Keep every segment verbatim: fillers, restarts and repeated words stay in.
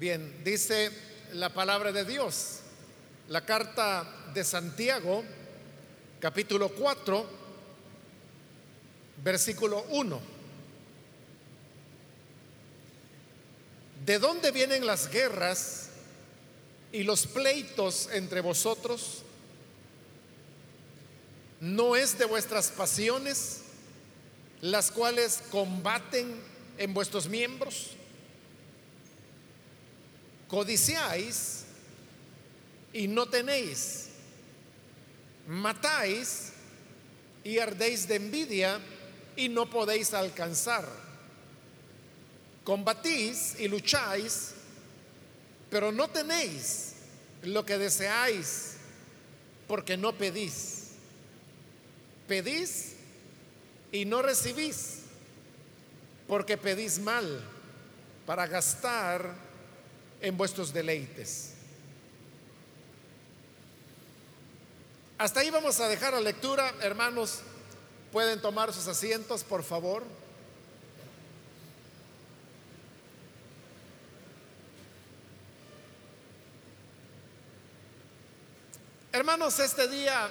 Bien, dice la palabra de Dios, la carta de Santiago, capítulo cuatro, versículo uno. ¿De dónde vienen las guerras y los pleitos entre vosotros? ¿No es de vuestras pasiones, las cuales combaten en vuestros miembros? Codiciáis y no tenéis, matáis y ardéis de envidia y no podéis alcanzar, combatís y lucháis, pero no tenéis lo que deseáis, porque no pedís. Pedís y no recibís, porque pedís mal, para gastar en vuestros deleites. Hasta ahí vamos a dejar la lectura. Hermanos, pueden tomar sus asientos, por favor. Hermanos, este día,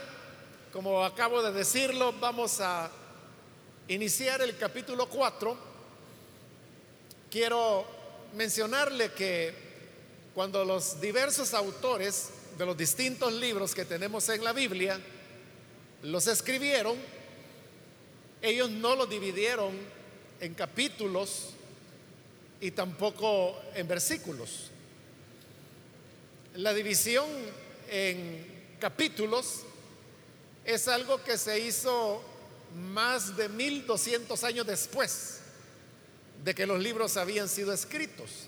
como acabo de decirlo, vamos a iniciar el capítulo cuatro. Quiero mencionarle que cuando los diversos autores de los distintos libros que tenemos en la Biblia los escribieron, ellos no los dividieron en capítulos y tampoco en versículos. La división en capítulos es algo que se hizo más de mil doscientos años después de que los libros habían sido escritos.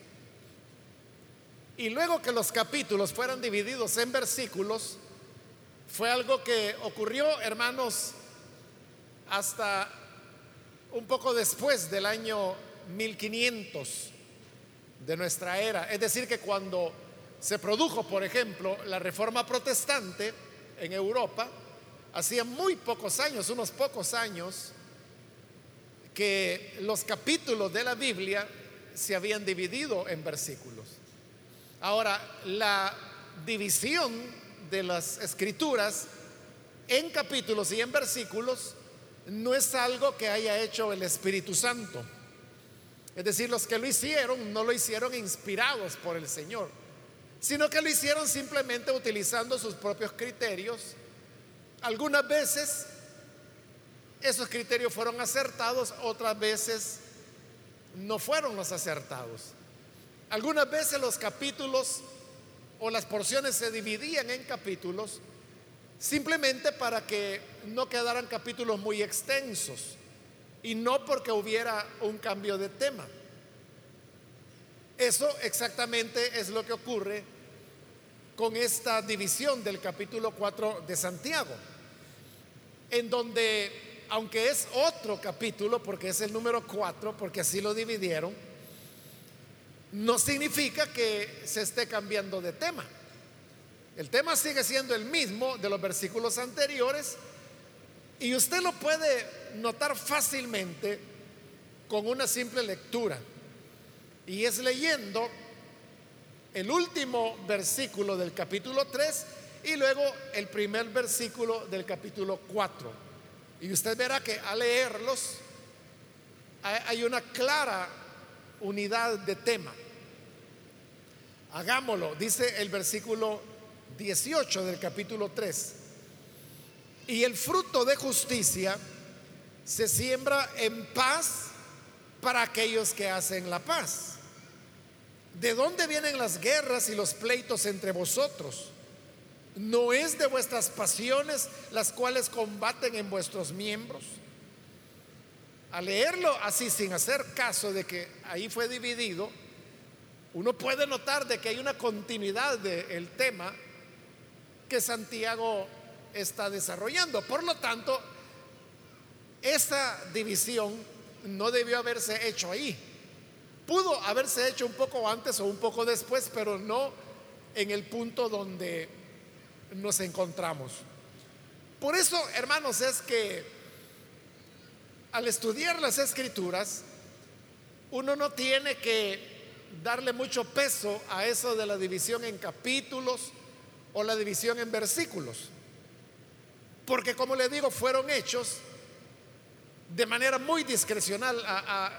Y luego que los capítulos fueran divididos en versículos, fue algo que ocurrió, hermanos, hasta un poco después del año mil quinientos de nuestra era. Es decir, que cuando se produjo, por ejemplo, la Reforma Protestante en Europa, hacía muy pocos años, unos pocos años, que los capítulos de la Biblia se habían dividido en versículos. Ahora, la división de las escrituras en capítulos y en versículos no es algo que haya hecho el Espíritu Santo. Es decir, los que lo hicieron no lo hicieron inspirados por el Señor, sino que lo hicieron simplemente utilizando sus propios criterios. Algunas veces esos criterios fueron acertados, otras veces no fueron los acertados. Algunas veces los capítulos o las porciones se dividían en capítulos simplemente para que no quedaran capítulos muy extensos y no porque hubiera un cambio de tema. Eso exactamente es lo que ocurre con esta división del capítulo cuatro de Santiago, en donde, aunque es otro capítulo porque es el número cuatro, porque así lo dividieron, no significa que se esté cambiando de tema. El tema sigue siendo el mismo de los versículos anteriores, y usted lo puede notar fácilmente con una simple lectura, y es leyendo el último versículo del capítulo tres y luego el primer versículo del capítulo cuatro, y usted verá que al leerlos hay una clara unidad de tema. Hagámoslo, dice el versículo dieciocho del capítulo tres. Y el fruto de justicia se siembra en paz para aquellos que hacen la paz. ¿De dónde vienen las guerras y los pleitos entre vosotros? ¿No es de vuestras pasiones las cuales combaten en vuestros miembros? Al leerlo así, sin hacer caso de que ahí fue dividido, uno puede notar de que hay una continuidad del tema que Santiago está desarrollando. Por lo tanto, esa división no debió haberse hecho ahí. Pudo haberse hecho un poco antes o un poco después, pero no en el punto donde nos encontramos. Por eso, hermanos, es que al estudiar las escrituras, uno no tiene que darle mucho peso a eso de la división en capítulos o la división en versículos, porque como le digo, fueron hechos de manera muy discrecional a, a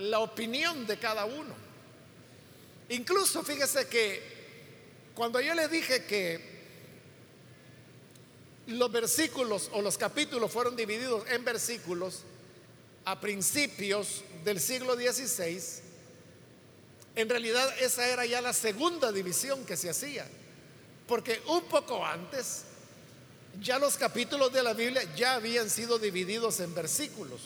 la opinión de cada uno. Incluso fíjese que cuando yo le dije que los versículos o los capítulos fueron divididos en versículos a principios del siglo dieciséis, en realidad esa era ya la segunda división que se hacía, porque un poco antes ya los capítulos de la Biblia ya habían sido divididos en versículos,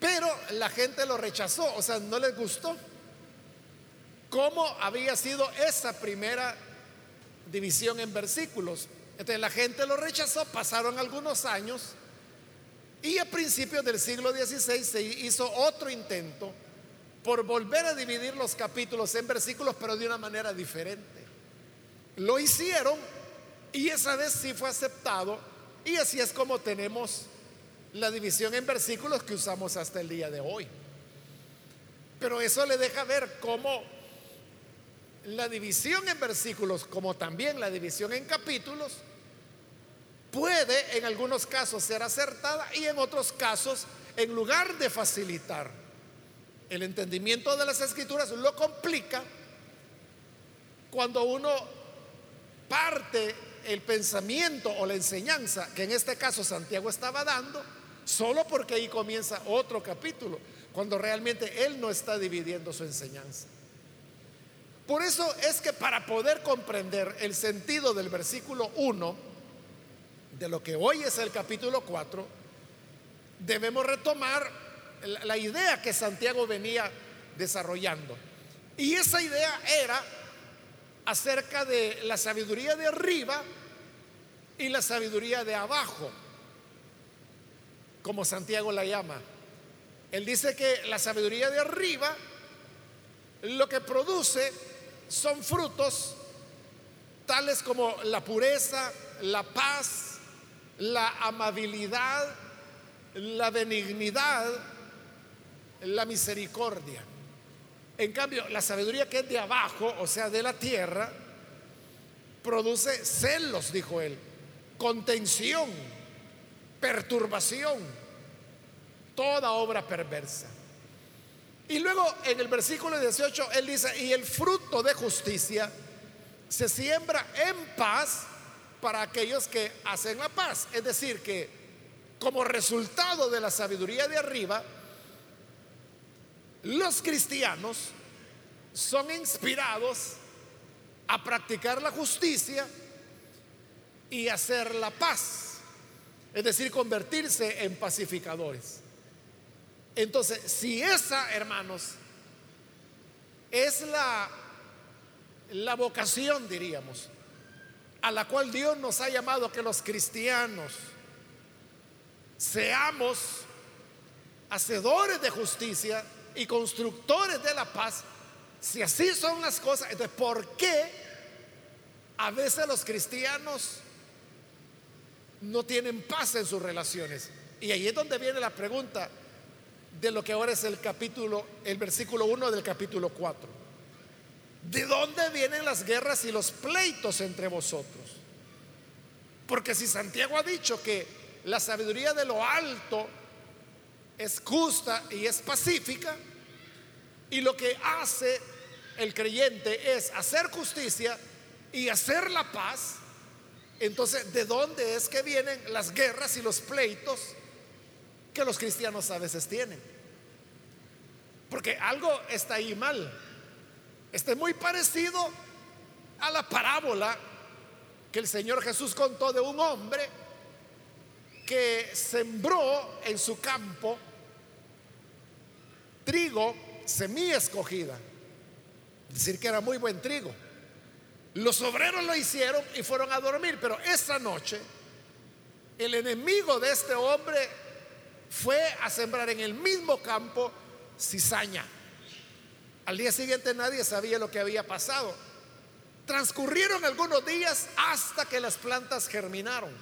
pero la gente lo rechazó, o sea, no les gustó cómo había sido esa primera división en versículos. Entonces la gente lo rechazó, pasaron algunos años y a principios del siglo dieciséis se hizo otro intento por volver a dividir los capítulos en versículos, pero de una manera diferente. Lo hicieron y esa vez sí fue aceptado, y así es como tenemos la división en versículos que usamos hasta el día de hoy. Pero eso le deja ver cómo la división en versículos, como también la división en capítulos, puede en algunos casos ser acertada y en otros casos, en lugar de facilitar el entendimiento de las escrituras, lo complica cuando uno parte el pensamiento o la enseñanza que en este caso Santiago estaba dando solo porque ahí comienza otro capítulo, cuando realmente él no está dividiendo su enseñanza. Por eso es que para poder comprender el sentido del versículo uno de lo que hoy es el capítulo cuatro, debemos retomar la idea que Santiago venía desarrollando, y esa idea era acerca de la sabiduría de arriba y la sabiduría de abajo, como Santiago la llama. Él dice que la sabiduría de arriba lo que produce son frutos tales como la pureza, la paz, la amabilidad, la benignidad, la misericordia. En cambio, la sabiduría que es de abajo, o sea, de la tierra, produce celos, dijo él, contención, perturbación, toda obra perversa. Y luego en el versículo dieciocho él dice: y el fruto de justicia se siembra en paz para aquellos que hacen la paz. Es decir, que como resultado de la sabiduría de arriba, los cristianos son inspirados a practicar la justicia y hacer la paz, es decir, convertirse en pacificadores. Entonces, si esa, hermanos, es la, la vocación, diríamos, a la cual Dios nos ha llamado, que los cristianos seamos hacedores de justicia y constructores de la paz, si así son las cosas, entonces ¿por qué a veces los cristianos no tienen paz en sus relaciones? Y ahí es donde viene la pregunta de lo que ahora es el capítulo, el versículo uno del capítulo cuatro. ¿De dónde vienen las guerras y los pleitos entre vosotros? Porque si Santiago ha dicho que la sabiduría de lo alto es justa y es pacífica, y lo que hace el creyente es hacer justicia y hacer la paz, entonces ¿de dónde es que vienen las guerras y los pleitos que los cristianos a veces tienen? Porque algo está ahí mal. Este es muy parecido a la parábola que el Señor Jesús contó de un hombre que sembró en su campo trigo, semilla escogida, es decir, que era muy buen trigo. Los obreros lo hicieron y fueron a dormir, pero esa noche el enemigo de este hombre fue a sembrar en el mismo campo cizaña. Al día siguiente nadie sabía lo que había pasado. Transcurrieron algunos días hasta que las plantas germinaron.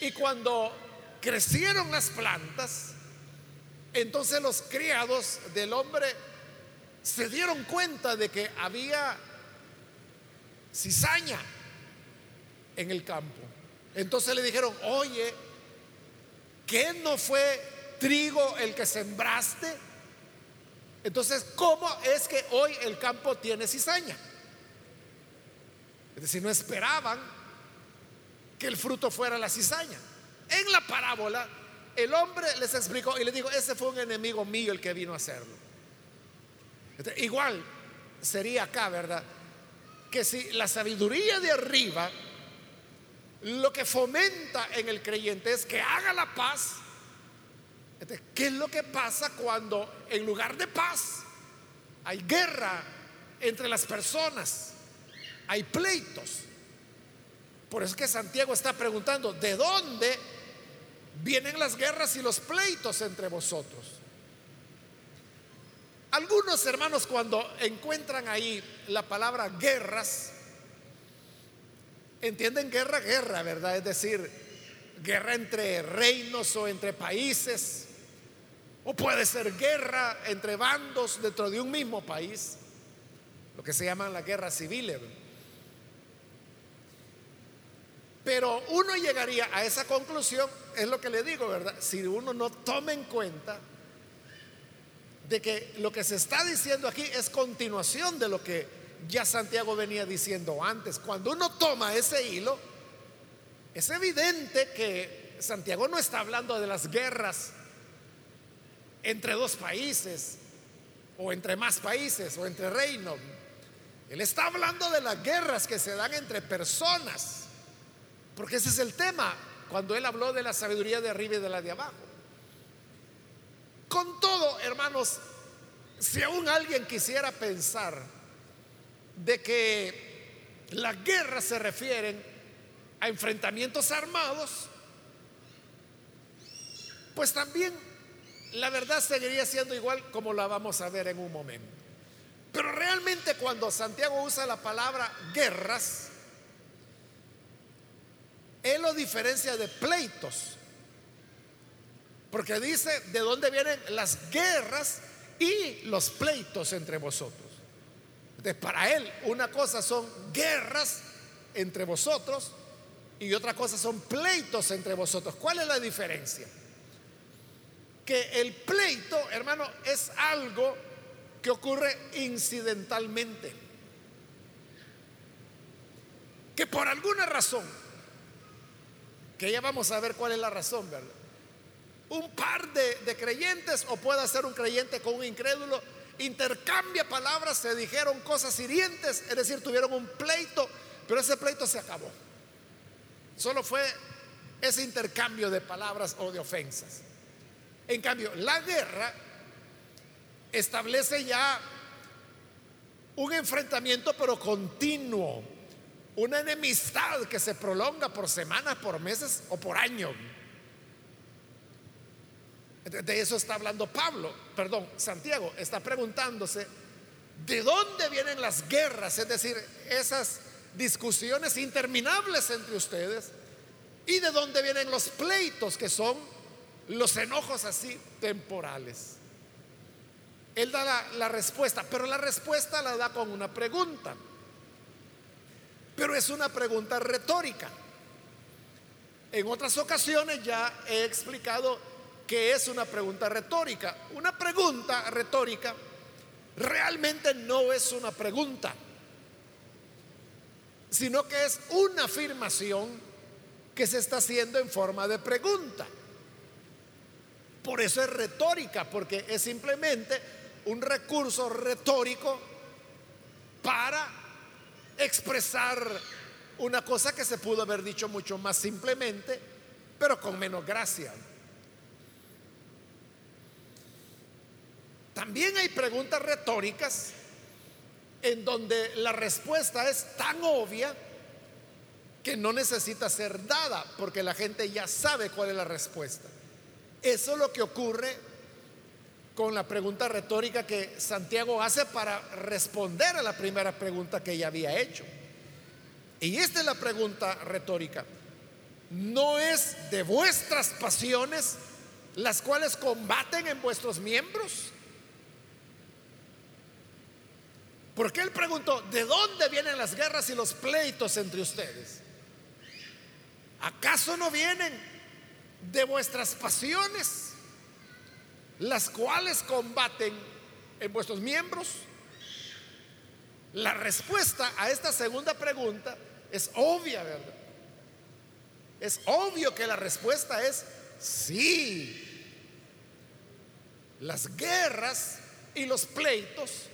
Y cuando crecieron las plantas, Entonces los criados del hombre se dieron cuenta de que había cizaña en el campo. Entonces le dijeron: oye, ¿qué no fue trigo el que sembraste? Entonces, ¿cómo es que hoy el campo tiene cizaña? Es decir, no esperaban que el fruto fuera la cizaña. En la parábola, el hombre les explicó y les dijo: ese fue un enemigo mío el que vino a hacerlo. Entonces, igual sería acá, ¿verdad? Que si la sabiduría de arriba lo que fomenta en el creyente es que haga la paz, entonces, ¿qué es lo que pasa cuando en lugar de paz hay guerra entre las personas? Hay pleitos. Por eso es que Santiago está preguntando: ¿de dónde vienen las guerras y los pleitos entre vosotros? Algunos hermanos, cuando encuentran ahí la palabra guerras, entienden guerra, guerra, ¿verdad? Es decir, guerra entre reinos o entre países, o puede ser guerra entre bandos dentro de un mismo país, lo que se llaman las guerras civiles. Pero uno llegaría a esa conclusión, es lo que le digo, ¿verdad? Si uno no toma en cuenta de que lo que se está diciendo aquí es continuación de lo que ya Santiago venía diciendo antes. Cuando uno toma ese hilo, es evidente que Santiago no está hablando de las guerras entre dos países o entre más países o entre reinos. Él está hablando de las guerras que se dan entre personas, porque ese es el tema cuando él habló de la sabiduría de arriba y de la de abajo. Con todo, hermanos, si aún alguien quisiera pensar de que las guerras se refieren a enfrentamientos armados, pues también la verdad seguiría siendo igual, como la vamos a ver en un momento. Pero realmente cuando Santiago usa la palabra guerras, él lo diferencia de pleitos, porque dice: ¿de dónde vienen las guerras y los pleitos entre vosotros? Entonces, para él, una cosa son guerras entre vosotros y otra cosa son pleitos entre vosotros. ¿Cuál es la diferencia? Que el pleito, hermano, es algo que ocurre incidentalmente, que por alguna razón, que ya vamos a ver cuál es la razón, ¿verdad? Un par de, de creyentes, o puede ser un creyente con un incrédulo, intercambia palabras, se dijeron cosas hirientes, es decir, tuvieron un pleito, pero ese pleito se acabó. Solo fue ese intercambio de palabras o de ofensas. En cambio, la guerra establece ya un enfrentamiento, pero continuo, una enemistad que se prolonga por semanas, por meses o por años. De eso está hablando Pablo, perdón, Santiago. Está preguntándose: ¿de dónde vienen las guerras? Es decir, esas discusiones interminables entre ustedes. ¿Y de dónde vienen los pleitos, que son los enojos así temporales? Él da la, la respuesta, pero la respuesta la da con una pregunta. Pero es una pregunta retórica. En otras ocasiones ya he explicado que es una pregunta retórica. Una pregunta retórica realmente no es una pregunta, sino que es una afirmación que se está haciendo en forma de pregunta. Por eso es retórica, porque es simplemente un recurso retórico para expresar una cosa que se pudo haber dicho mucho más simplemente, pero con menos gracia. También hay preguntas retóricas en donde la respuesta es tan obvia que no necesita ser dada, porque la gente ya sabe cuál es la respuesta. Eso es lo que ocurre con la pregunta retórica que Santiago hace para responder a la primera pregunta que ya había hecho. Y esta es la pregunta retórica: ¿no es de vuestras pasiones las cuales combaten en vuestros miembros. Porque él preguntó, ¿de dónde vienen las guerras y los pleitos entre ustedes? ¿Acaso no vienen de vuestras pasiones, las cuales combaten en vuestros miembros? La respuesta a esta segunda pregunta es obvia, ¿verdad? Es obvio que la respuesta es sí. Las guerras y los pleitos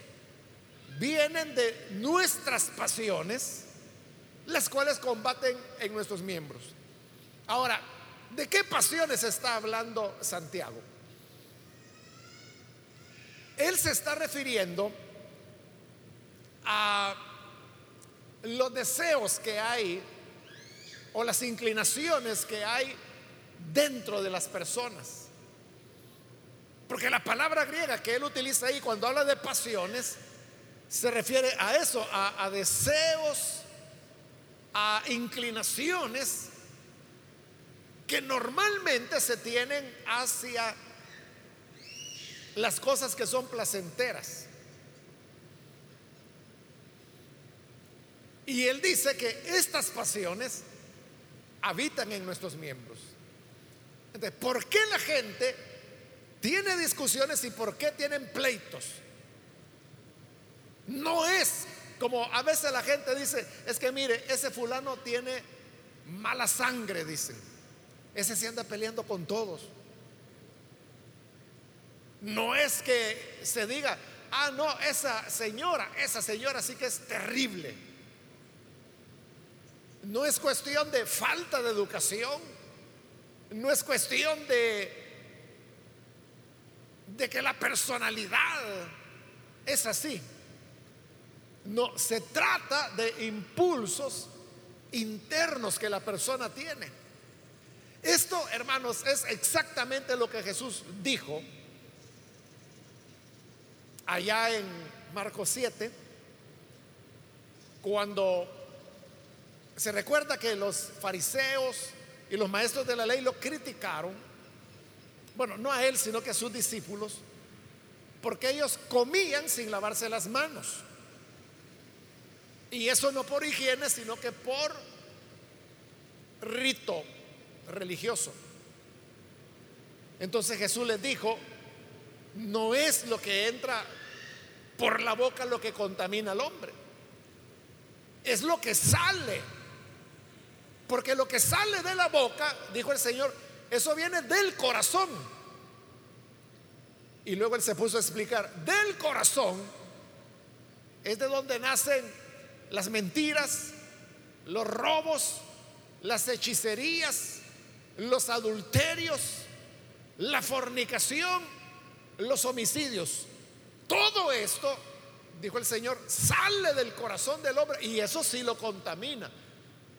vienen de nuestras pasiones, las cuales combaten en nuestros miembros. Ahora, ¿de qué pasiones está hablando Santiago? Él se está refiriendo a los deseos que hay o las inclinaciones que hay dentro de las personas. Porque la palabra griega que él utiliza ahí cuando habla de pasiones se refiere a eso, a, a deseos, a inclinaciones que normalmente se tienen hacia las cosas que son placenteras. Y él dice que estas pasiones habitan en nuestros miembros. Entonces, ¿por qué la gente tiene discusiones y por qué tienen pleitos? No es como a veces la gente dice, es que mire, ese fulano tiene mala sangre, dicen. Ese se anda peleando con todos. No es que se diga, ah, no, esa señora, esa señora sí que es terrible. No es cuestión de falta de educación. No es cuestión de de que la personalidad es así. No, se trata de impulsos internos que la persona tiene. Esto, hermanos, es exactamente lo que Jesús dijo allá en Marcos siete, cuando se recuerda que los fariseos y los maestros de la ley lo criticaron, bueno, no a él, sino que a sus discípulos, porque ellos comían sin lavarse las manos. Y eso no por higiene, sino que por rito religioso. Entonces Jesús les dijo, no es lo que entra por la boca lo que contamina al hombre, es lo que sale. Porque lo que sale de la boca, dijo el Señor, eso viene del corazón. Y luego él se puso a explicar, del corazón es de donde nacen las mentiras, los robos, las hechicerías, los adulterios, la fornicación, los homicidios. Todo esto, dijo el Señor, sale del corazón del hombre y eso sí lo contamina.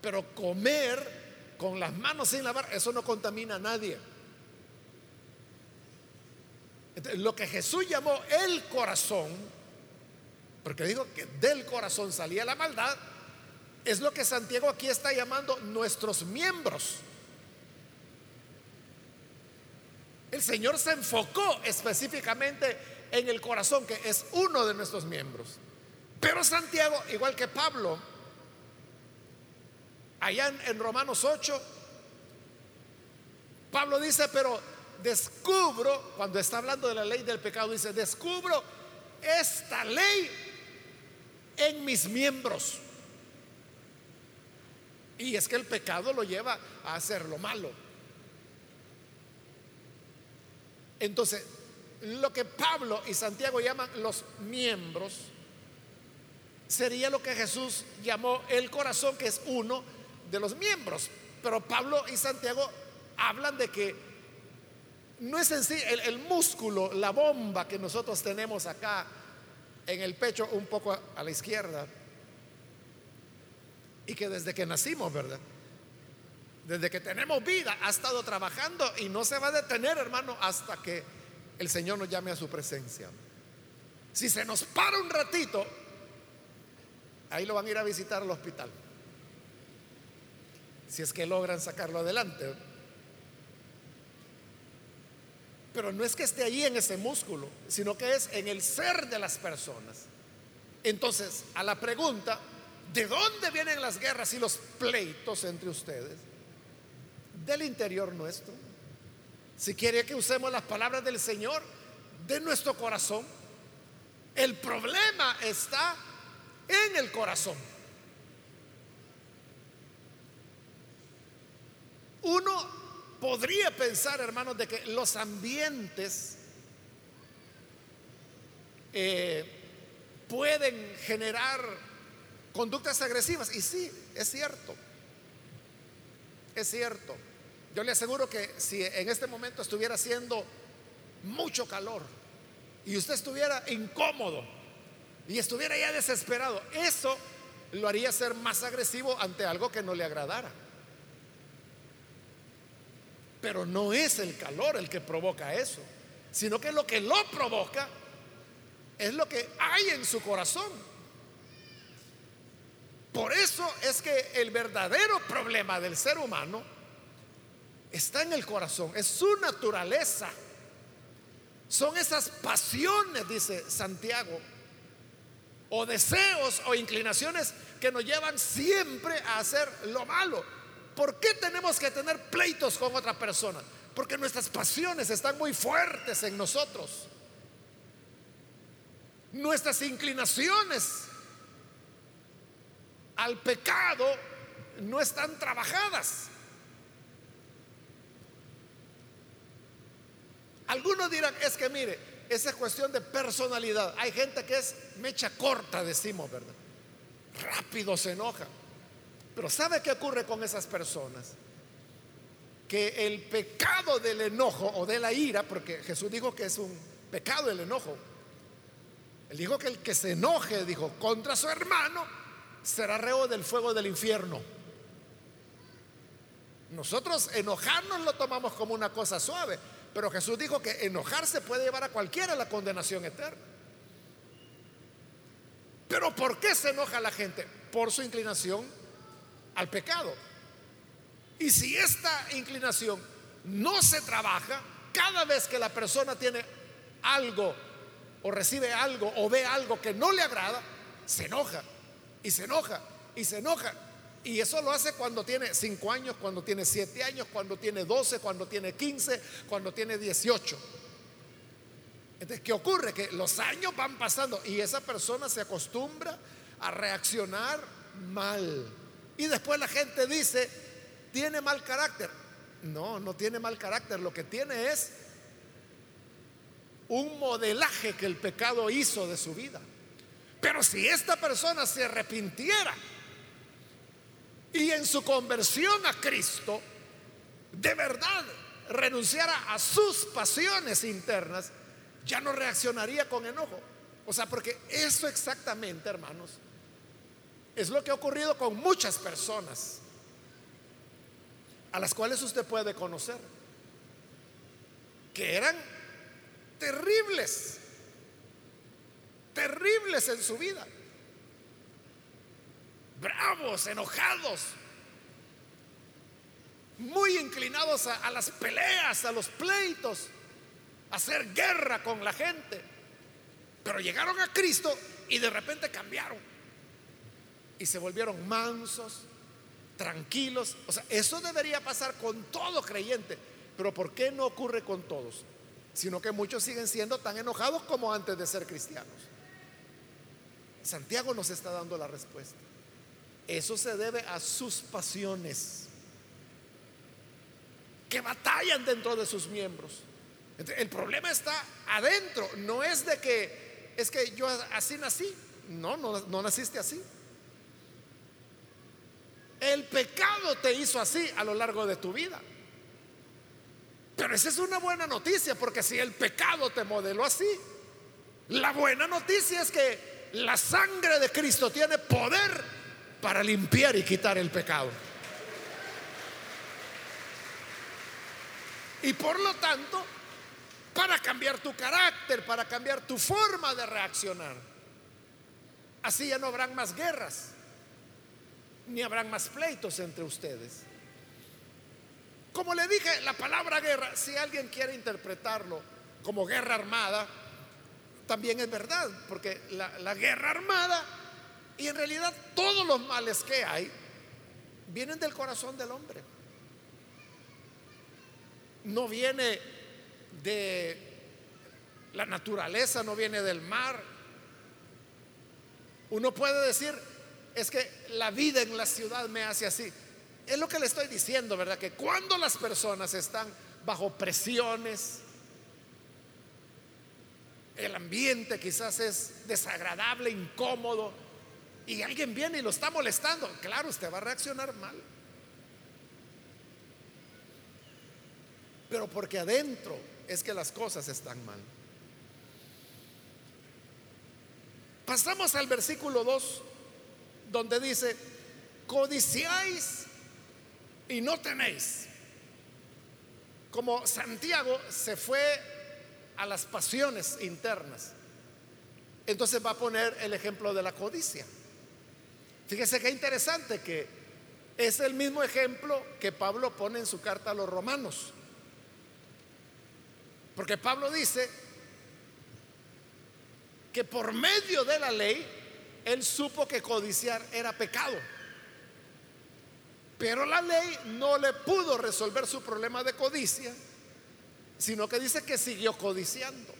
Pero comer con las manos sin lavar, eso no contamina a nadie. Entonces, lo que Jesús llamó el corazón, porque digo que del corazón salía la maldad, es lo que Santiago aquí está llamando nuestros miembros. El Señor se enfocó específicamente en el corazón, que es uno de nuestros miembros. Pero Santiago, igual que Pablo, allá en, en Romanos ocho, Pablo dice, pero descubro, cuando está hablando de la ley del pecado, dice, descubro esta ley en mis miembros. Y es que el pecado lo lleva a hacer lo malo. Entonces, lo que Pablo y Santiago llaman los miembros sería lo que Jesús llamó el corazón, que es uno de los miembros. Pero Pablo y Santiago hablan de que no es en sí el, el músculo, la bomba que nosotros tenemos acá en el pecho, un poco a, a la izquierda, y que desde que nacimos, ¿verdad?, desde que tenemos vida ha estado trabajando y no se va a detener, hermano, hasta que el Señor nos llame a su presencia. Si se nos para un ratito, ahí lo van a ir a visitar al hospital, si es que logran sacarlo adelante. Pero no es que esté ahí en ese músculo, sino que es en el ser de las personas. Entonces, a la pregunta, ¿de dónde vienen las guerras y los pleitos entre ustedes? Del interior nuestro. Si quiere que usemos las palabras del Señor, de nuestro corazón. El problema está en el corazón. Uno podría pensar, hermanos, de que los ambientes eh, pueden generar conductas agresivas. Y sí, es cierto. Es cierto. Yo le aseguro que si en este momento estuviera haciendo mucho calor y usted estuviera incómodo y estuviera ya desesperado, eso lo haría ser más agresivo ante algo que no le agradara. Pero no es el calor el que provoca eso, sino que lo que lo provoca es lo que hay en su corazón. Por eso es que el verdadero problema del ser humano está en el corazón, es su naturaleza. Son esas pasiones, dice Santiago, o deseos o inclinaciones que nos llevan siempre a hacer lo malo. ¿Por qué tenemos que tener pleitos con otra persona? Porque nuestras pasiones están muy fuertes en nosotros. Nuestras inclinaciones al pecado no están trabajadas. Algunos dirán, es que mire, esa es cuestión de personalidad. Hay gente que es mecha corta, decimos, ¿verdad? Rápido se enoja. Pero ¿sabe qué ocurre con esas personas? Que el pecado del enojo o de la ira, porque Jesús dijo que es un pecado el enojo. Él dijo que el que se enoje, dijo, contra su hermano, será reo del fuego del infierno. Nosotros enojarnos lo tomamos como una cosa suave. Pero Jesús dijo que enojarse puede llevar a cualquiera a la condenación eterna. Pero ¿por qué se enoja la gente? Por su inclinación al pecado. Y si esta inclinación no se trabaja, cada vez que la persona tiene algo o recibe algo o ve algo que no le agrada, se enoja y se enoja y se enoja. Y eso lo hace cuando tiene cinco años, cuando tiene siete años, cuando tiene doce, cuando tiene quince, cuando tiene dieciocho. Entonces, ¿qué ocurre? Que los años van pasando y esa persona se acostumbra a reaccionar mal. Y después la gente dice, tiene mal carácter. No, no tiene mal carácter. Lo que tiene es un modelaje que el pecado hizo de su vida. Pero si esta persona se arrepintiera y en su conversión a Cristo, de verdad renunciara a sus pasiones internas, ya no reaccionaría con enojo. O sea, porque eso exactamente, hermanos, es lo que ha ocurrido con muchas personas, a las cuales usted puede conocer, que eran terribles, terribles en su vida. Bravos, enojados, muy inclinados a, a las peleas, a los pleitos, a hacer guerra con la gente. Pero llegaron a Cristo y de repente cambiaron y se volvieron mansos, tranquilos. O sea, eso debería pasar con todo creyente. Pero ¿por qué no ocurre con todos? Sino que muchos siguen siendo tan enojados como antes de ser cristianos. Santiago nos está dando la respuesta. Eso se debe a sus pasiones que batallan dentro de sus miembros. El problema está adentro. No es de que es que yo así nací. No, no, no naciste así. El pecado te hizo así a lo largo de tu vida. Pero esa es una buena noticia, porque si el pecado te modeló así, la buena noticia es que la sangre de Cristo tiene poder para limpiar y quitar el pecado. Y por lo tanto, para cambiar tu carácter, para cambiar tu forma de reaccionar. Así ya no habrán más guerras, ni habrán más pleitos entre ustedes. Como le dije, la palabra guerra, si alguien quiere interpretarlo como guerra armada, también es verdad, porque la, la guerra armada, y en realidad todos los males que hay, vienen del corazón del hombre. No viene de la naturaleza, no viene del mar. Uno puede decir, es que la vida en la ciudad me hace así. Es lo que le estoy diciendo, ¿verdad? Que cuando las personas están bajo presiones, el ambiente quizás es desagradable, incómodo, y alguien viene y lo está molestando, claro, usted va a reaccionar mal. Pero porque adentro es que las cosas están mal. Pasamos al versículo dos, donde dice: codiciáis y no tenéis. Como Santiago se fue a las pasiones internas, entonces va a poner el ejemplo de la codicia. Fíjese qué interesante que es el mismo ejemplo que Pablo pone en su carta a los romanos, porque Pablo dice que por medio de la ley él supo que codiciar era pecado, pero la ley no le pudo resolver su problema de codicia, sino que dice que siguió codiciando.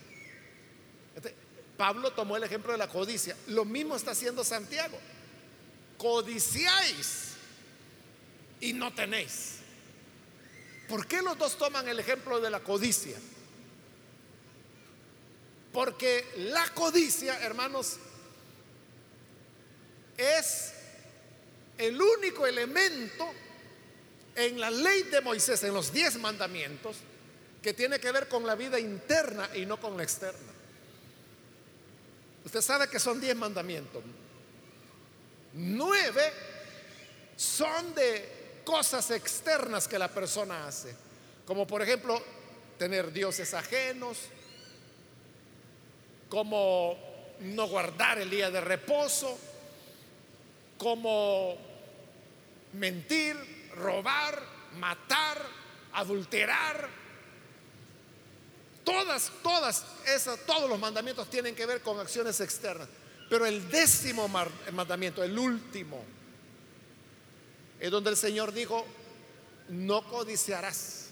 Entonces, Pablo tomó el ejemplo de la codicia. Lo mismo está haciendo Santiago. Codiciáis y no tenéis. ¿Por qué los dos toman el ejemplo de la codicia? Porque la codicia, hermanos, es el único elemento en la ley de Moisés, en los diez mandamientos, que tiene que ver con la vida interna y no con la externa. Usted sabe que son diez mandamientos. Nueve son de cosas externas que la persona hace, como por ejemplo tener dioses ajenos, como no guardar el día de reposo, como mentir, robar, matar, adulterar. Todas, todas esas, todos los mandamientos tienen que ver con acciones externas. Pero el décimo mandamiento, el último, es donde el Señor dijo: no codiciarás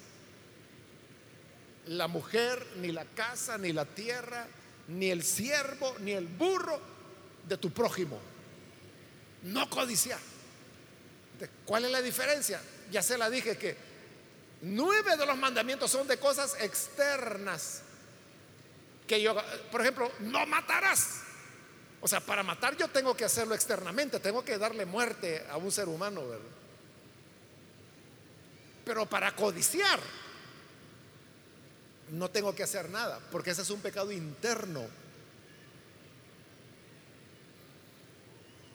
la mujer, ni la casa, ni la tierra, ni el siervo, ni el burro de tu prójimo. No codiciar. ¿Cuál es la diferencia? Ya se la dije que nueve de los mandamientos son de cosas externas. Que yo, por ejemplo, no matarás. O sea, para matar yo tengo que hacerlo externamente, tengo que darle muerte a un ser humano, ¿verdad? Pero para codiciar no tengo que hacer nada, porque ese es un pecado interno.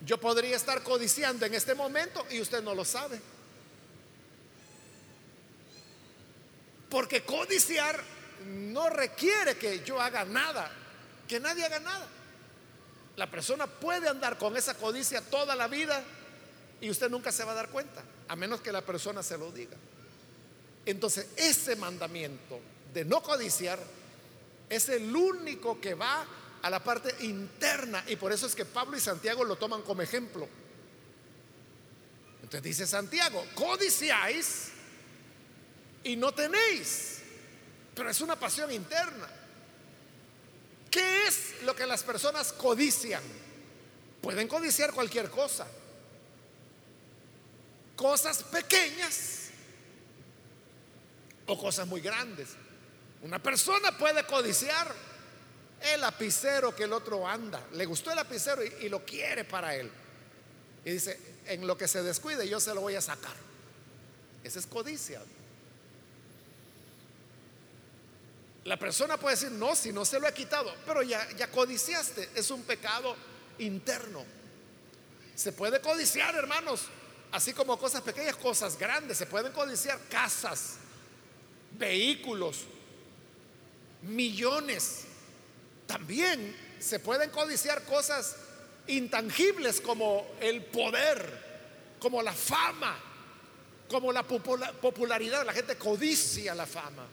Yo podría estar codiciando en este momento y usted no lo sabe. Porque codiciar no requiere que yo haga nada, que nadie haga nada. La persona puede andar con esa codicia toda la vida y usted nunca se va a dar cuenta, a menos que la persona se lo diga. Entonces, ese mandamiento de no codiciar es el único que va a la parte interna, y por eso es que Pablo y Santiago lo toman como ejemplo. Entonces dice Santiago: codiciáis y no tenéis, pero es una pasión interna. ¿Qué es lo que las personas codician? Pueden codiciar cualquier cosa, cosas pequeñas o cosas muy grandes. Una persona puede codiciar el lapicero que el otro anda, le gustó el lapicero y, y lo quiere para él, y dice: en lo que se descuide yo se lo voy a sacar. Esa es codicia. La persona puede decir: no, si no se lo he quitado, pero ya, ya codiciaste. Es un pecado interno. Se puede codiciar, hermanos, así como cosas pequeñas, cosas grandes. Se pueden codiciar casas, vehículos, millones. También se pueden codiciar cosas intangibles como el poder, como la fama, como la popularidad. La gente codicia la fama,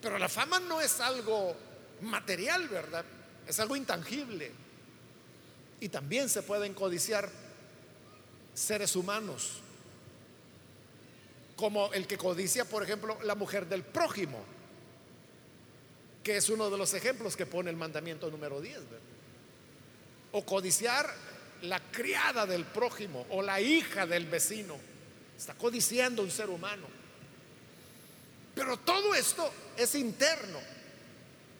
pero la fama no es algo material, ¿verdad? Es algo intangible. Y también se pueden codiciar seres humanos, como el que codicia, por ejemplo, la mujer del prójimo, que es uno de los ejemplos que pone el mandamiento número diez, ¿verdad? O codiciar la criada del prójimo o la hija del vecino. Está codiciando un ser humano. Pero todo esto es interno.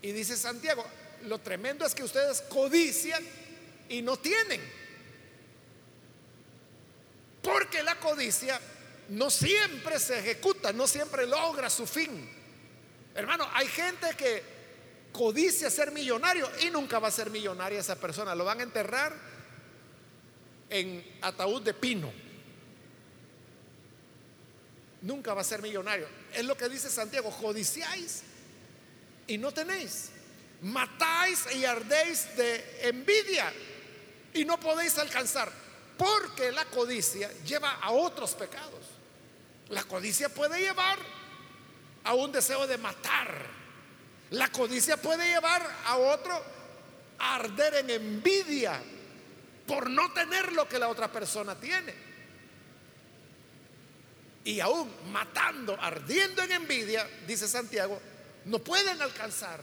Y dice Santiago, lo tremendo es que ustedes codician y no tienen, porque la codicia no siempre se ejecuta, no siempre logra su fin. Hermano, hay gente que codicia ser millonario y nunca va a ser millonaria esa persona. Lo van a enterrar en ataúd de pino. Nunca va a ser millonario. Es lo que dice Santiago: codiciáis y no tenéis, matáis y ardéis de envidia y no podéis alcanzar, porque la codicia lleva a otros pecados. La codicia puede llevar a un deseo de matar. La codicia puede llevar a otro a arder en envidia por no tener lo que la otra persona tiene. Y aún matando, ardiendo en envidia, dice Santiago, no pueden alcanzar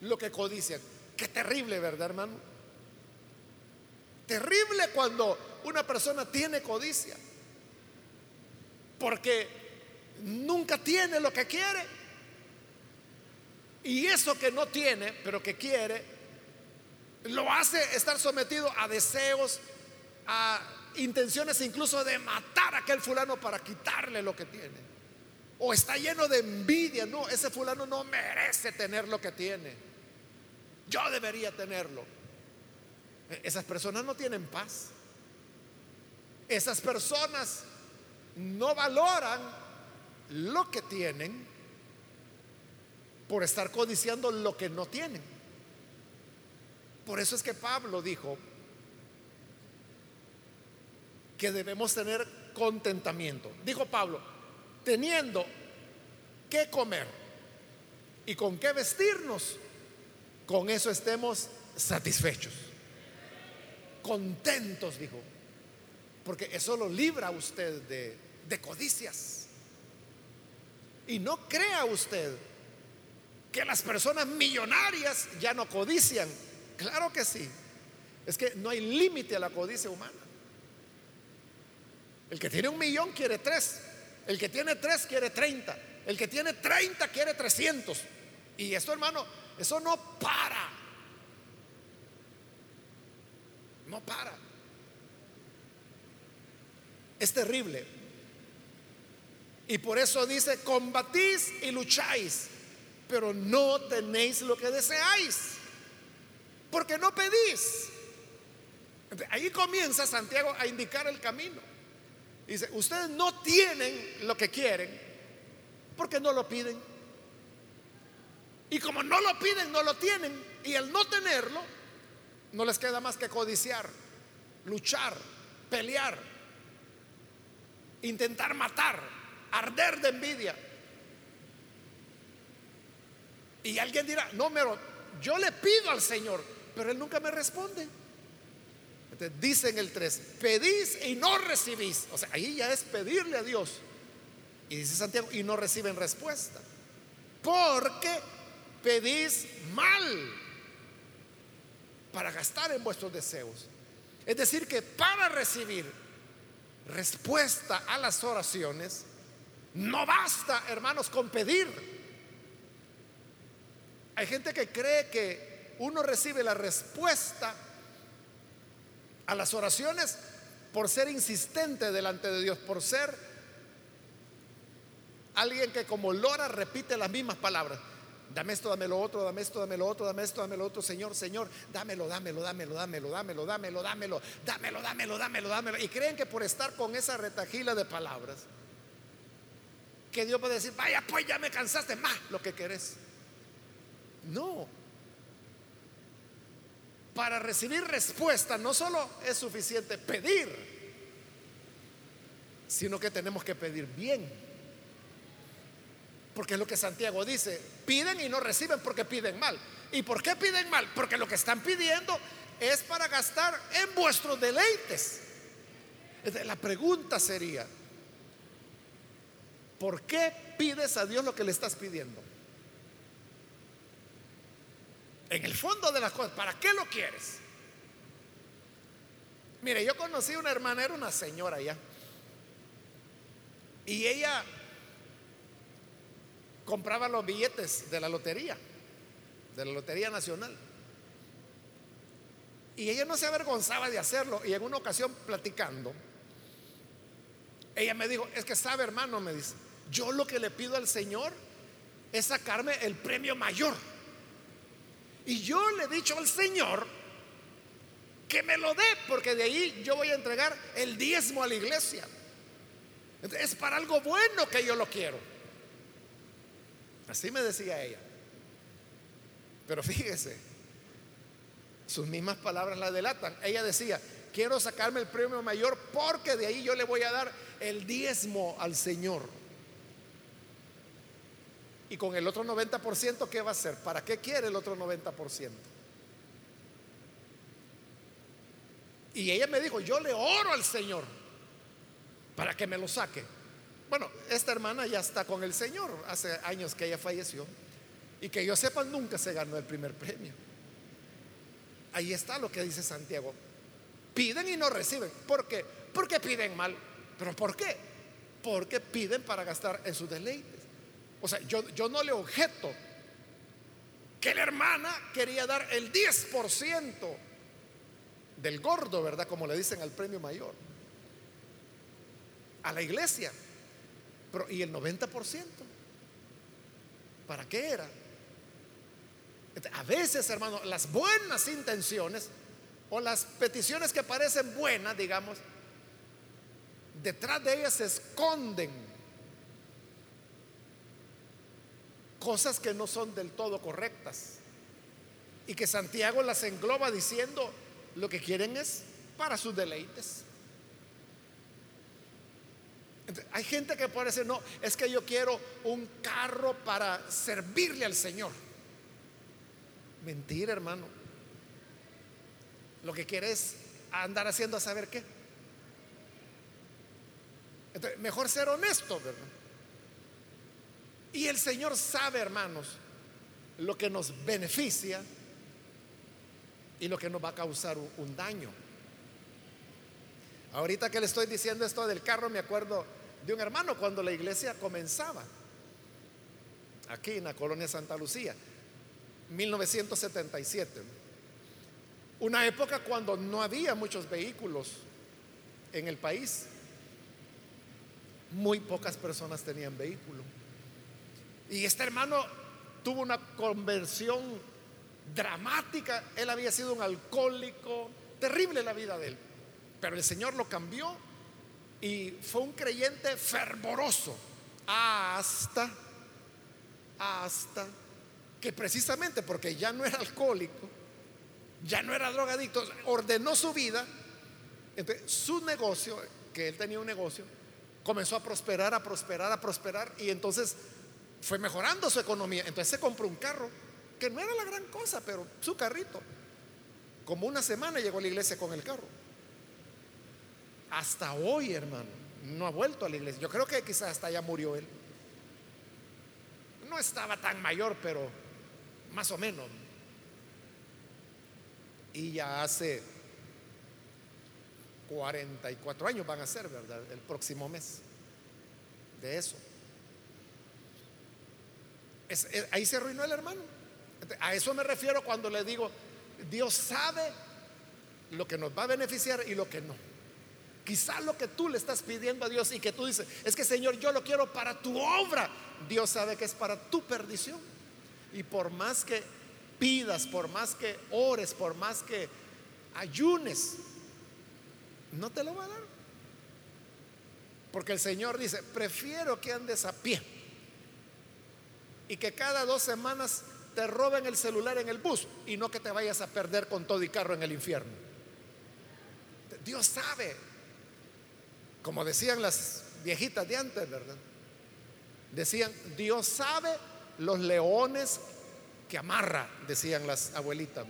lo que codician. Qué terrible, ¿verdad, hermano? Terrible cuando una persona tiene codicia, porque nunca tiene lo que quiere. Y eso que no tiene, pero que quiere, lo hace estar sometido a deseos, a intenciones incluso de matar a aquel fulano para quitarle lo que tiene. O está lleno de envidia. No, ese fulano no merece tener lo que tiene, yo debería tenerlo. Esas personas no tienen paz. Esas personas no valoran lo que tienen por estar codiciando lo que no tienen. Por eso es que Pablo dijo que debemos tener contentamiento. Dijo Pablo: teniendo que comer y con qué vestirnos, con eso estemos satisfechos. Contentos, dijo, porque eso lo libra a usted de, de codicias. Y no crea usted que las personas millonarias ya no codician. Claro que sí. Es que no hay límite a la codicia humana. El que tiene un millón quiere tres. El que tiene tres quiere treinta. El que tiene treinta quiere trescientos. Y esto, hermano, eso no para. No para. Es terrible. Y por eso dice: combatís y lucháis, pero no tenéis lo que deseáis, porque no pedís. Ahí comienza Santiago a indicar el camino. Dice: ustedes no tienen lo que quieren porque no lo piden. Y como no lo piden, no lo tienen. Y al no tenerlo, no les queda más que codiciar, luchar, pelear, intentar matar, arder de envidia. Y alguien dirá: no, pero yo le pido al Señor, pero Él nunca me responde. Dice en el tres: pedís y no recibís. O sea, ahí ya es pedirle a Dios. Y dice Santiago: y no reciben respuesta, porque pedís mal, para gastar en vuestros deseos. Es decir, que para recibir respuesta a las oraciones no basta, hermanos, con pedir. Hay gente que cree que uno recibe la respuesta a las oraciones por ser insistente delante de Dios, por ser alguien que como lora repite las mismas palabras: dame esto, dame lo otro, dame esto, dame lo otro, dame esto, dame lo otro, Señor, Señor, dámelo, dámelo, dámelo, dámelo, dámelo, dámelo, dámelo, dámelo, dámelo, dámelo, dámelo. Y creen que por estar con esa retajila de palabras, que Dios puede decir: vaya pues, ya me cansaste, más lo que querés. No. Para recibir respuesta no solo es suficiente pedir, sino que tenemos que pedir bien. Porque es lo que Santiago dice: piden y no reciben porque piden mal. ¿Y por qué piden mal? Porque lo que están pidiendo es para gastar en vuestros deleites. La pregunta sería: ¿por qué pides a Dios lo que le estás pidiendo? En el fondo de las cosas, ¿para qué lo quieres? Mire, yo conocí a una hermana, era una señora ya, y ella compraba los billetes de la lotería, de la Lotería Nacional. Y ella no se avergonzaba de hacerlo. Y en una ocasión, platicando, ella me dijo: es que sabe, hermano, me dice, yo lo que le pido al Señor es sacarme el premio mayor. Y yo le he dicho al Señor que me lo dé, porque de ahí yo voy a entregar el diezmo a la iglesia. Es para algo bueno que yo lo quiero. Así me decía ella. Pero fíjese, sus mismas palabras la delatan. Ella decía: quiero sacarme el premio mayor porque de ahí yo le voy a dar el diezmo al Señor. Y con el otro noventa por ciento, ¿qué va a hacer? ¿Para qué quiere el otro noventa por ciento? Y ella me dijo: yo le oro al Señor para que me lo saque. Bueno, esta hermana ya está con el Señor, hace años que ella falleció, y que yo sepa nunca se ganó el primer premio. Ahí está lo que dice Santiago: piden y no reciben. ¿Por qué? Porque piden mal. ¿Pero por qué? Porque piden para gastar en sus deleites. O sea, yo, yo no le objeto que la hermana quería dar el diez por ciento del gordo, ¿verdad? Como le dicen al premio mayor, a la iglesia. Pero ¿y el noventa por ciento? ¿Para qué era? A veces, hermano, las buenas intenciones o las peticiones que parecen buenas, digamos, detrás de ellas se esconden cosas que no son del todo correctas, y que Santiago las engloba diciendo: lo que quieren es para sus deleites. Entonces, hay gente que puede decir: no, es que yo quiero un carro para servirle al Señor. Mentira, hermano. Lo que quiere es andar haciendo a saber qué. Entonces, mejor ser honesto, ¿verdad? Y el Señor sabe, hermanos, lo que nos beneficia y lo que nos va a causar un, un daño. Ahorita que le estoy diciendo esto del carro, me acuerdo de un hermano cuando la iglesia comenzaba aquí en la colonia Santa Lucía, mil novecientos setenta y siete, una época cuando no había muchos vehículos en el país. Muy pocas personas tenían vehículo. Y este hermano tuvo una conversión dramática. Él había sido un alcohólico, terrible la vida de él, pero el Señor lo cambió y fue un creyente fervoroso hasta hasta que, precisamente porque ya no era alcohólico, ya no era drogadicto, ordenó su vida. Entonces, su negocio, que él tenía un negocio, comenzó a prosperar, a prosperar, a prosperar, y entonces fue mejorando su economía. Entonces se compró un carro que no era la gran cosa, pero su carrito. Como una semana llegó a la iglesia con el carro. Hasta hoy, hermano, no ha vuelto a la iglesia. Yo creo que quizás hasta ya murió él. No estaba tan mayor, pero más o menos. Y ya hace cuarenta y cuatro años van a ser, ¿verdad?, el próximo mes de eso. Es, es, ahí se arruinó el hermano. A eso me refiero cuando le digo: Dios sabe lo que nos va a beneficiar y lo que no. Quizá lo que tú le estás pidiendo a Dios y que tú dices: es que, Señor, yo lo quiero para tu obra. Dios sabe que es para tu perdición. Y por más que pidas, por más que ores, por más que ayunes, no te lo va a dar. Porque el Señor dice: prefiero que andes a pie y que cada dos semanas te roben el celular en el bus, y no que te vayas a perder con todo y carro en el infierno. Dios sabe como decían las viejitas de antes, ¿verdad? Decían, Dios sabe los leones que amarra, decían las abuelitas.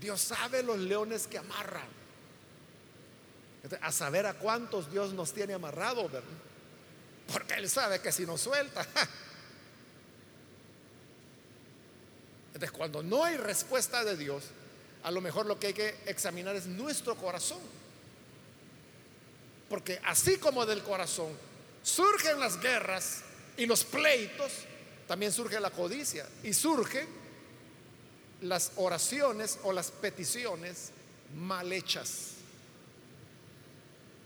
Dios sabe los leones que amarra. A saber a cuántos Dios nos tiene amarrado, ¿verdad? Porque Él sabe que si nos suelta. ¡Ja! Entonces, cuando no hay respuesta de Dios, a lo mejor lo que hay que examinar es nuestro corazón. Porque así como del corazón surgen las guerras y los pleitos, también surge la codicia y surgen las oraciones o las peticiones mal hechas.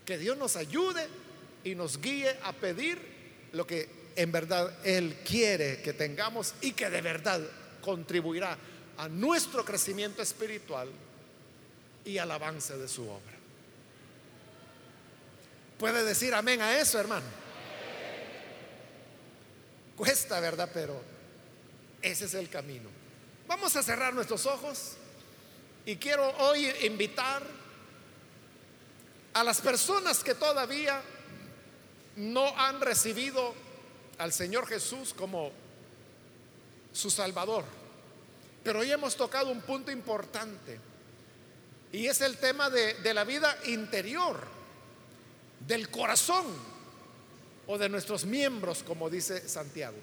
Que Dios nos ayude y nos guíe a pedir lo que en verdad Él quiere que tengamos y que de verdad contribuirá a nuestro crecimiento espiritual y al avance de su obra. ¿Puede decir amén a eso, hermano? Cuesta, ¿verdad? Pero ese es el camino. Vamos a cerrar nuestros ojos y quiero hoy invitar a las personas que todavía no han recibido al Señor Jesús como su Salvador. Pero hoy hemos tocado un punto importante, y es el tema de, de la vida interior, del corazón o de nuestros miembros, como dice Santiago.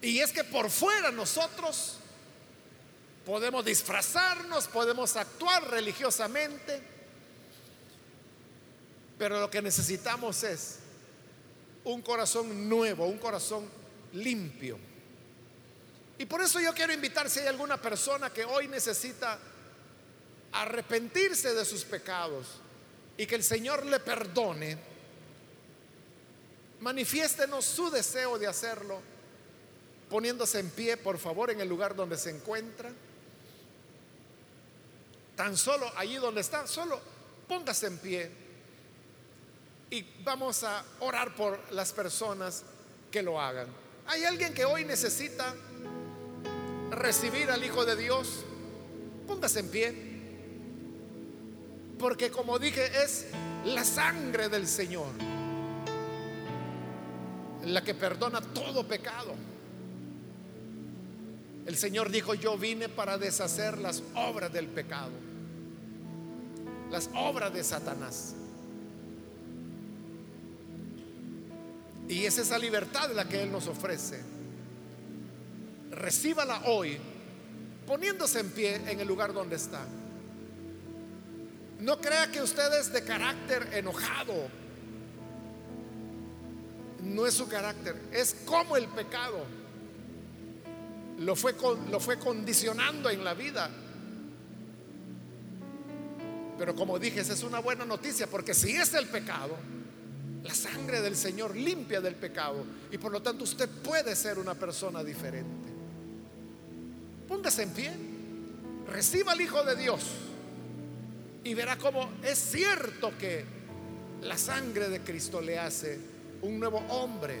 Y es que por fuera nosotros podemos disfrazarnos, podemos actuar religiosamente, pero lo que necesitamos es un corazón nuevo, un corazón limpio. Y por eso yo quiero invitar, si hay alguna persona que hoy necesita arrepentirse de sus pecados y que el Señor le perdone, manifiéstenos su deseo de hacerlo poniéndose en pie, por favor, en el lugar donde se encuentra. Tan solo allí donde está, solo póngase en pie y vamos a orar por las personas que lo hagan. Hay alguien que hoy necesita recibir al Hijo de Dios, póngase en pie, porque como dije, es la sangre del Señor la que perdona todo pecado. El Señor dijo, yo vine para deshacer las obras del pecado, las obras de Satanás. Y es esa libertad la que Él nos ofrece. Recíbala hoy poniéndose en pie en el lugar donde está. No crea que usted es de carácter enojado. No es su carácter, es como el pecado lo fue, con, lo fue condicionando en la vida. Pero como dije, esa es una buena noticia, porque si es el pecado, la sangre del Señor limpia del pecado, y por lo tanto usted puede ser una persona diferente. Póngase en pie, reciba al Hijo de Dios y verá cómo es cierto que la sangre de Cristo le hace un nuevo hombre,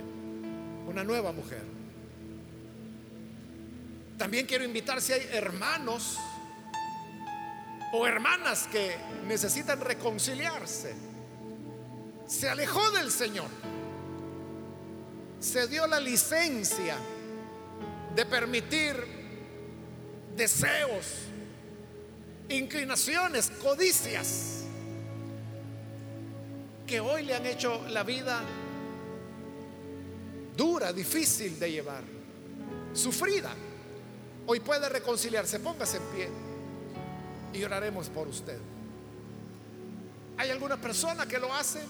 una nueva mujer. También quiero invitar, si hay hermanos o hermanas que necesitan reconciliarse, se alejó del Señor, se dio la licencia de permitir deseos, inclinaciones, codicias que hoy le han hecho la vida dura, difícil de llevar, sufrida. Hoy puede reconciliarse, póngase en pie y oraremos por usted. ¿Hay alguna persona que lo hace?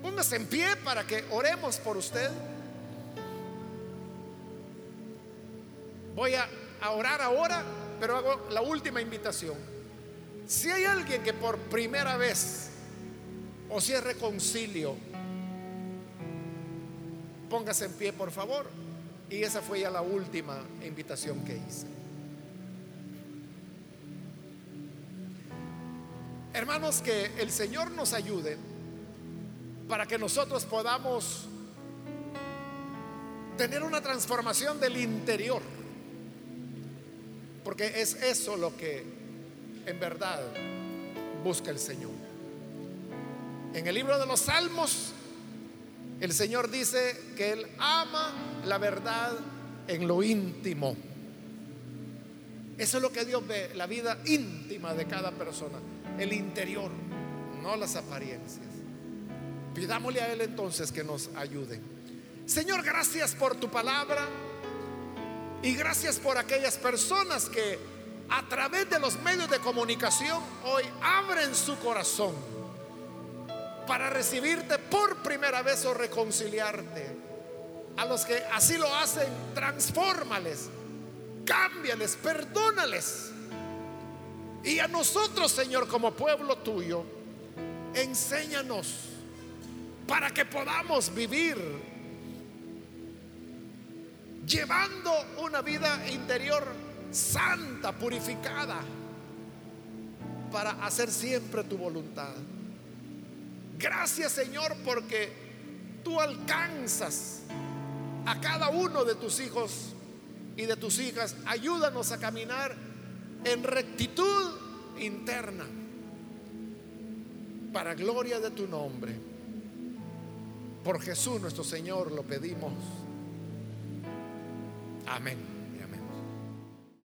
Póngase en pie para que oremos por usted. Voy a a orar ahora, pero hago la última invitación. Si hay alguien que por primera vez, o si es reconcilio, póngase en pie, por favor. Y esa fue ya la última invitación que hice. Hermanos, que el Señor nos ayude para que nosotros podamos tener una transformación del interior, porque es eso lo que en verdad busca el Señor. En el libro de los Salmos, el Señor dice que Él ama la verdad en lo íntimo. Eso es lo que Dios ve, la vida íntima de cada persona, el interior, no las apariencias. Pidámosle a Él entonces que nos ayude. Señor, gracias por tu palabra y gracias por aquellas personas que a través de los medios de comunicación hoy abren su corazón para recibirte por primera vez o reconciliarte. A los que así lo hacen, transfórmales, cámbiales, perdónales. Y a nosotros, Señor, como pueblo tuyo, enséñanos para que podamos vivir llevando una vida interior santa, purificada, para hacer siempre tu voluntad. Gracias, Señor, porque tú alcanzas a cada uno de tus hijos y de tus hijas. Ayúdanos a caminar en rectitud interna, para gloria de tu nombre. Por Jesús nuestro Señor lo pedimos. Amén.